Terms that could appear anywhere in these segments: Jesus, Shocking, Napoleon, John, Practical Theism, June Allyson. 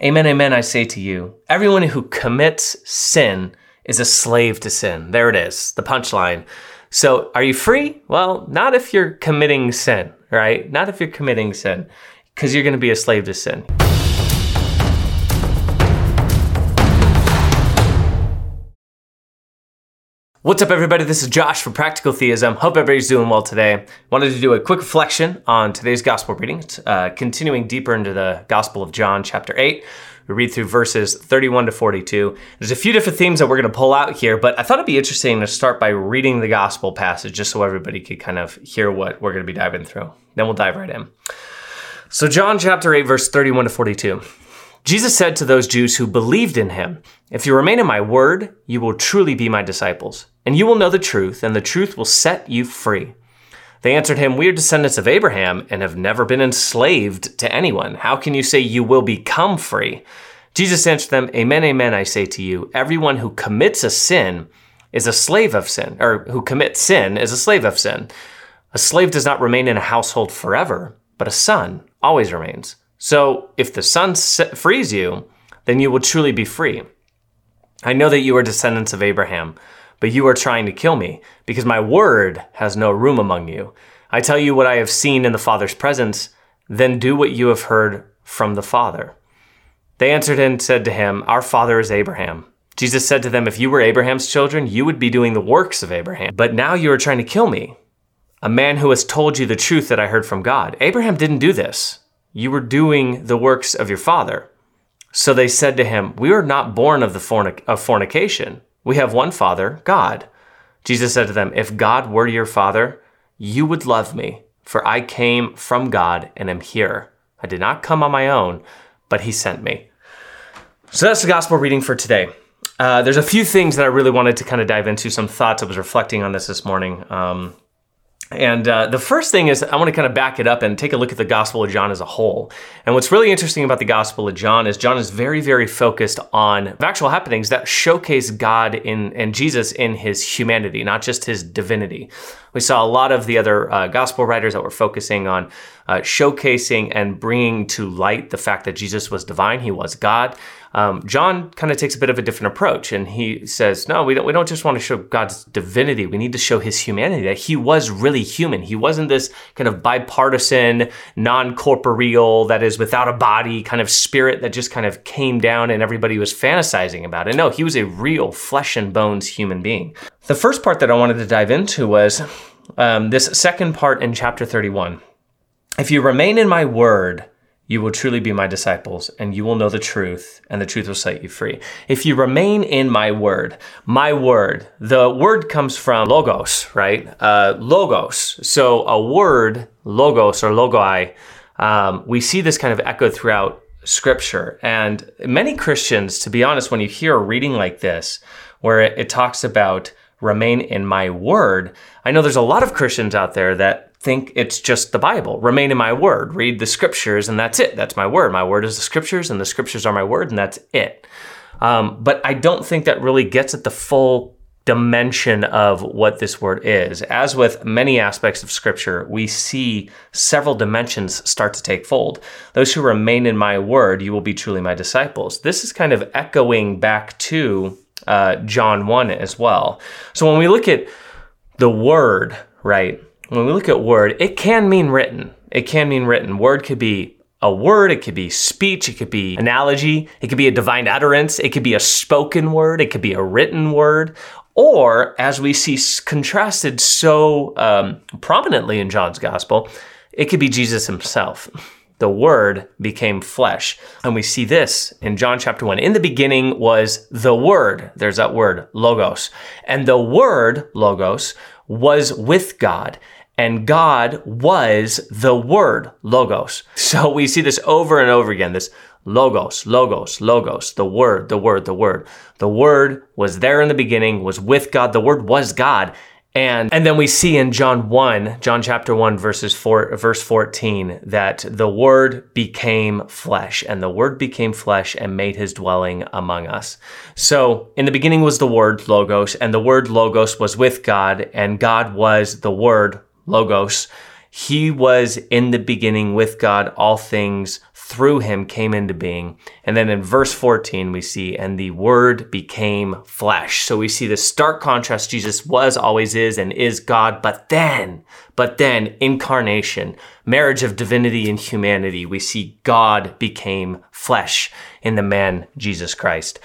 Amen, amen, I say to you, everyone who commits sin is a slave to sin. There it is, the punchline. So are you free? Well, not if you're committing sin, right? Not if you're committing sin, because you're going to be a slave to sin. What's up, everybody? This is Josh from Practical Theism. Hope everybody's doing well today. Wanted to do a quick reflection on today's gospel reading, continuing deeper into the Gospel of John, chapter 8. We read through verses 31 to 42. There's a few different themes that we're going to pull out here, but I thought it'd be interesting to start by reading the gospel passage just so everybody could kind of hear what we're going to be diving through. Then we'll dive right in. So John chapter 8, verse 31 to 42. Jesus said to those Jews who believed in him, "If you remain in my word, you will truly be my disciples, and you will know the truth, and the truth will set you free." They answered him, "We are descendants of Abraham and have never been enslaved to anyone. How can you say you will become free?" Jesus answered them, "Amen, amen, I say to you, everyone who commits a sin is a slave of sin, or who commits sin is a slave of sin. A slave does not remain in a household forever, but a son always remains. So if the Son frees you, then you will truly be free. I know that you are descendants of Abraham, but you are trying to kill me because my word has no room among you. I tell you what I have seen in the Father's presence, then do what you have heard from the Father." They answered and said to him, "Our father is Abraham." Jesus said to them, "If you were Abraham's children, you would be doing the works of Abraham. But now you are trying to kill me, a man who has told you the truth that I heard from God. Abraham didn't do this. You were doing the works of your father." So they said to him, "We are not born of fornication. We have one Father, God." Jesus said to them, "If God were your Father, you would love me, for I came from God and am here. I did not come on my own, but he sent me." So that's the gospel reading for today. There's a few things that I really wanted to kind of dive into, some thoughts. I was reflecting on this morning. The first thing is I want to kind of back it up and take a look at the Gospel of John as a whole. And what's really interesting about the Gospel of John is very, very focused on actual happenings that showcase God and Jesus in his humanity, not just his divinity. We saw a lot of the other gospel writers that were focusing on showcasing and bringing to light the fact that Jesus was divine, he was God. John kind of takes a bit of a different approach, and he says, no, we don't just want to show God's divinity. We need to show his humanity, that he was really human. He wasn't this kind of bipartisan, non-corporeal, that is without a body kind of spirit that just kind of came down and everybody was fantasizing about it. No, he was a real flesh and bones human being. The first part that I wanted to dive into was this second part in chapter 31. "If you remain in my word, you will truly be my disciples, and you will know the truth, and the truth will set you free." If you remain in my word, the word comes from logos, right? Logos. So a word, logos or logoi, we see this kind of echoed throughout Scripture. And many Christians, to be honest, when you hear a reading like this, where it talks about remain in my word, I know there's a lot of Christians out there that think it's just the Bible. Remain in my word, read the scriptures, and that's it. That's my word. My word is the scriptures, and the scriptures are my word, and that's it. But I don't think that really gets at the full dimension of what this word is. As with many aspects of scripture, we see several dimensions start to take fold. Those who remain in my word, you will be truly my disciples. This is kind of echoing back to John 1 as well. So when we look at the word, right, when we look at word, it can mean written. It can mean written. Word could be a word, it could be speech, it could be analogy, it could be a divine utterance, it could be a spoken word, it could be a written word. Or, as we see contrasted so prominently in John's gospel, it could be Jesus himself. The word became flesh. And we see this in John chapter 1. In the beginning was the word. There's that word, logos. And the word, logos, was with God. And God was the word, logos. So we see this over and over again, this logos, logos, logos, the word, the word, the word. The word was there in the beginning, was with God. The word was God. And then we see in John chapter 1, verse 14, that the word became flesh, and the word became flesh and made his dwelling among us. So in the beginning was the word, logos, and the word, logos, was with God, and God was the word, logos. He was in the beginning with God. All things through him came into being. And then in verse 14, we see, and the Word became flesh. So we see the stark contrast. Jesus was, always is, and is God. But then incarnation, marriage of divinity and humanity, we see God became flesh in the man, Jesus Christ.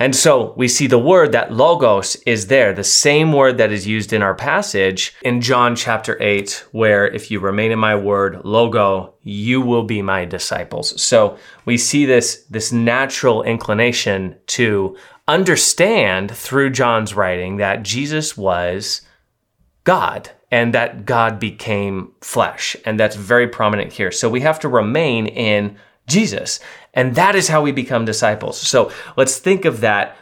And so we see the word, that logos, is there, the same word that is used in our passage in John chapter 8, where if you remain in my word, logo, you will be my disciples. So we see this natural inclination to understand through John's writing that Jesus was God and that God became flesh. And that's very prominent here. So we have to remain in Jesus. And that is how we become disciples. So let's think of that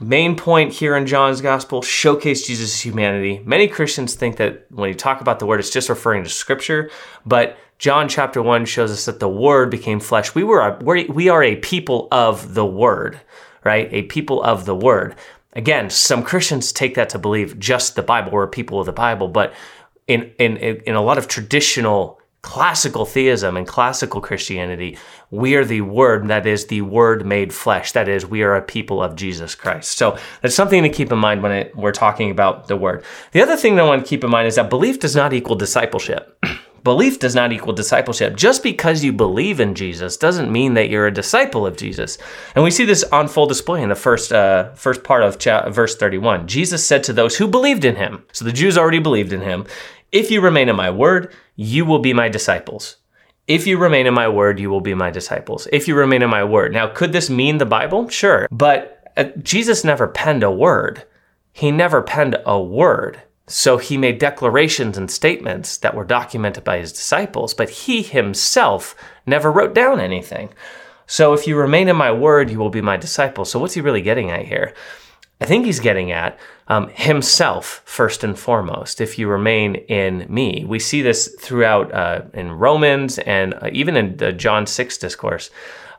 main point here in John's gospel, showcase Jesus' humanity. Many Christians think that when you talk about the word, it's just referring to scripture, but John chapter 1 shows us that the word became flesh. We are a people of the word, right? A people of the word. Again, some Christians take that to believe just the Bible. We're a people of the Bible, but in a lot of traditional classical theism and classical Christianity, we are the Word, that is the Word made flesh. That is, we are a people of Jesus Christ. So that's something to keep in mind when we're talking about the Word. The other thing that I want to keep in mind is that belief does not equal discipleship. Belief does not equal discipleship. Just because you believe in Jesus doesn't mean that you're a disciple of Jesus. And we see this on full display in the first part of verse 31. Jesus said to those who believed in him, so the Jews already believed in him, if you remain in my word, you will be my disciples. If you remain in my word, you will be my disciples. If you remain in my word. Now, could this mean the Bible? Sure. But Jesus never penned a word. He never penned a word. So he made declarations and statements that were documented by his disciples, but he himself never wrote down anything. So if you remain in my word, you will be my disciples. So what's he really getting at here? I think he's getting at himself first and foremost, if you remain in me. We see this throughout in Romans and even in the John 6 discourse,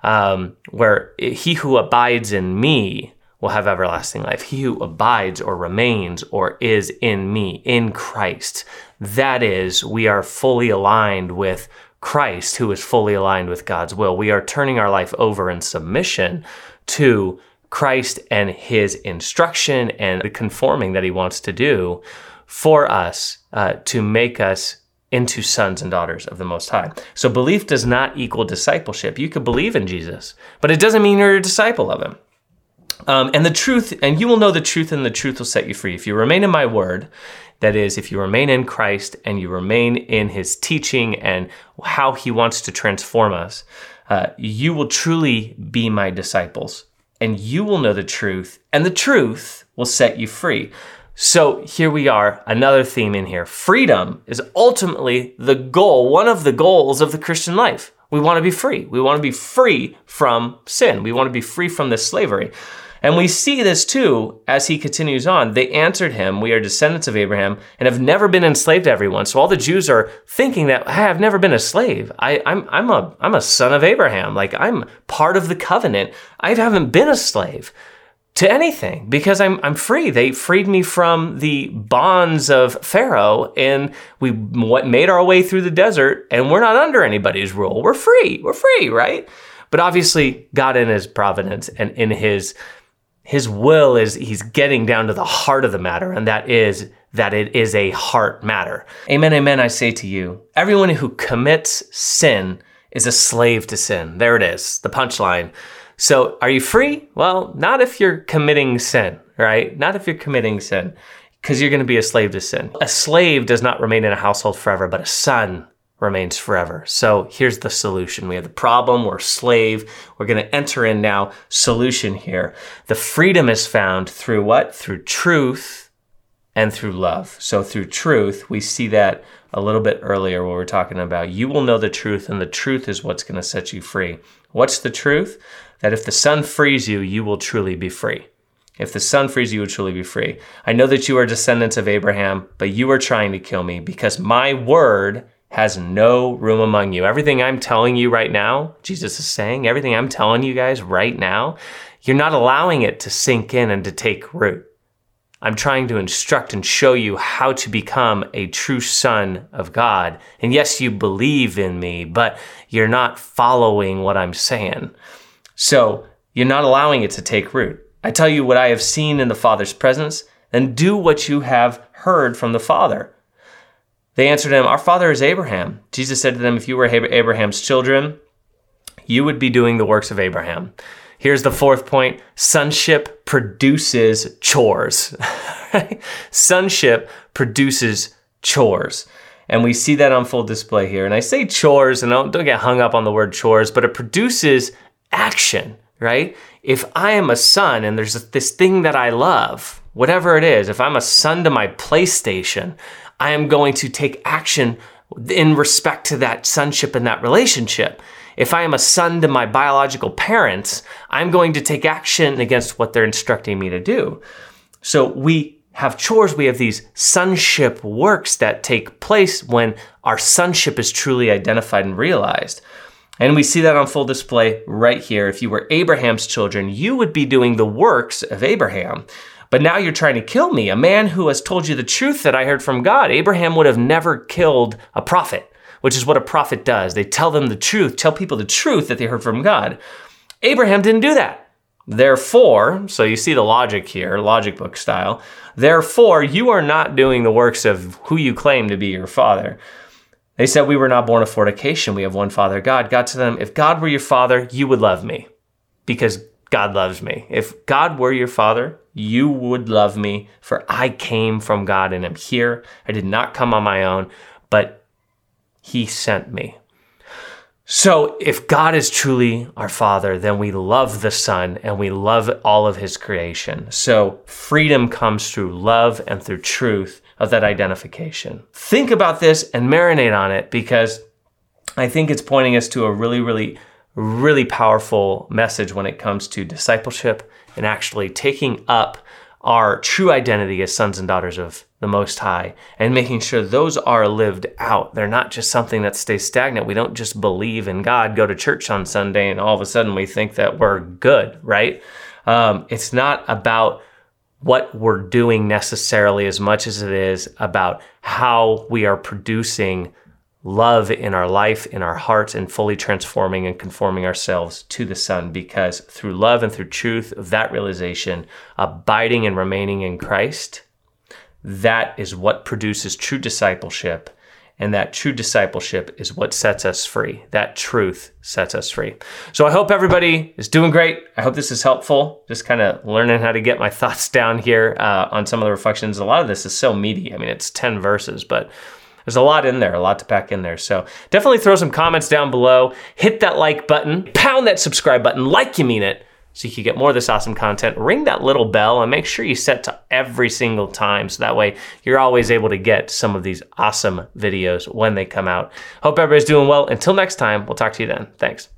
where he who abides in me will have everlasting life. He who abides or remains or is in me, in Christ. That is, we are fully aligned with Christ, who is fully aligned with God's will. We are turning our life over in submission to Christ and his instruction and the conforming that he wants to do for us to make us into sons and daughters of the Most High. So belief does not equal discipleship. You could believe in Jesus, but it doesn't mean you're a disciple of him. And the truth, and you will know the truth, and the truth will set you free. If you remain in my word, that is, if you remain in Christ and you remain in his teaching and how he wants to transform us, you will truly be my disciples. And you will know the truth, and the truth will set you free. So here we are, another theme in here. Freedom is ultimately the goal, one of the goals of the Christian life. We want to be free. We want to be free from sin. We want to be free from this slavery. And we see this too as he continues on. They answered him, we are descendants of Abraham and have never been enslaved to everyone. So all the Jews are thinking that, hey, I've never been a slave. I'm a son of Abraham. Like, I'm part of the covenant. I haven't been a slave to anything because I'm free. They freed me from the bonds of Pharaoh, and we made our way through the desert, and we're not under anybody's rule. We're free, right? But obviously God in his providence and in His will is, he's getting down to the heart of the matter, and that is that it is a heart matter. Amen, amen, I say to you, everyone who commits sin is a slave to sin. There it is, the punchline. So are you free? Well, not if you're committing sin, right? Not if you're committing sin, because you're going to be a slave to sin. A slave does not remain in a household forever, but a son remains forever. So here's the solution. We have the problem, we're a slave. We're going to enter in now solution here. The freedom is found through what? Through truth and through love. So through truth, we see that a little bit earlier where we're talking about you will know the truth, and the truth is what's going to set you free. What's the truth? That if the Son frees you, you will truly be free. If the Son frees you, you will truly be free. I know that you are descendants of Abraham, but you are trying to kill me because my word has no room among you. Everything I'm telling you right now, Jesus is saying, everything I'm telling you guys right now, you're not allowing it to sink in and to take root. I'm trying to instruct and show you how to become a true son of God. And yes, you believe in me, but you're not following what I'm saying. So you're not allowing it to take root. I tell you what I have seen in the Father's presence, then do what you have heard from the Father. They answered him, our father is Abraham. Jesus said to them, if you were Abraham's children, you would be doing the works of Abraham. Here's the fourth point. Sonship produces chores. Sonship produces chores. And we see that on full display here. And I say chores, and don't get hung up on the word chores, but it produces action, right? If I am a son and there's this thing that I love, whatever it is, if I'm a son to my PlayStation, I am going to take action in respect to that sonship and that relationship. If I am a son to my biological parents, I'm going to take action against what they're instructing me to do. So we have chores, we have these sonship works that take place when our sonship is truly identified and realized. And we see that on full display right here. If you were Abraham's children, you would be doing the works of Abraham. But now you're trying to kill me, a man who has told you the truth that I heard from God. Abraham would have never killed a prophet, which is what a prophet does. They tell them the truth, tell people the truth that they heard from God. Abraham didn't do that. Therefore, so you see the logic here, logic book style. Therefore, you are not doing the works of who you claim to be your father. They said, we were not born of fornication. We have one father, God. God said to them, if God were your father, you would love me because God loves me. If God were your father, you would love me, for I came from God and am here. I did not come on my own, but he sent me. So if God is truly our Father, then we love the Son and we love all of his creation. So freedom comes through love and through truth of that identification. Think about this and marinate on it, because I think it's pointing us to a really, really, really powerful message when it comes to discipleship and actually taking up our true identity as sons and daughters of the Most High and making sure those are lived out. They're not just something that stays stagnant. We don't just believe in God, go to church on Sunday, and all of a sudden we think that we're good, right? It's not about what we're doing necessarily as much as it is about how we are producing love in our life, in our hearts, and fully transforming and conforming ourselves to the Son, because through love and through truth of that realization, abiding and remaining in Christ, that is what produces true discipleship, and that true discipleship is what sets us free. That truth sets us free. So I hope everybody is doing great. I hope this is helpful. Just kind of learning how to get my thoughts down here on some of the reflections. A lot of this is so meaty. I mean, it's 10 verses, but there's a lot in there, a lot to pack in there. So definitely throw some comments down below. Hit that like button, pound that subscribe button like you mean it, so you can get more of this awesome content. Ring that little bell and make sure you set to every single time, so that way you're always able to get some of these awesome videos when they come out. Hope everybody's doing well. Until next time, we'll talk to you then. Thanks.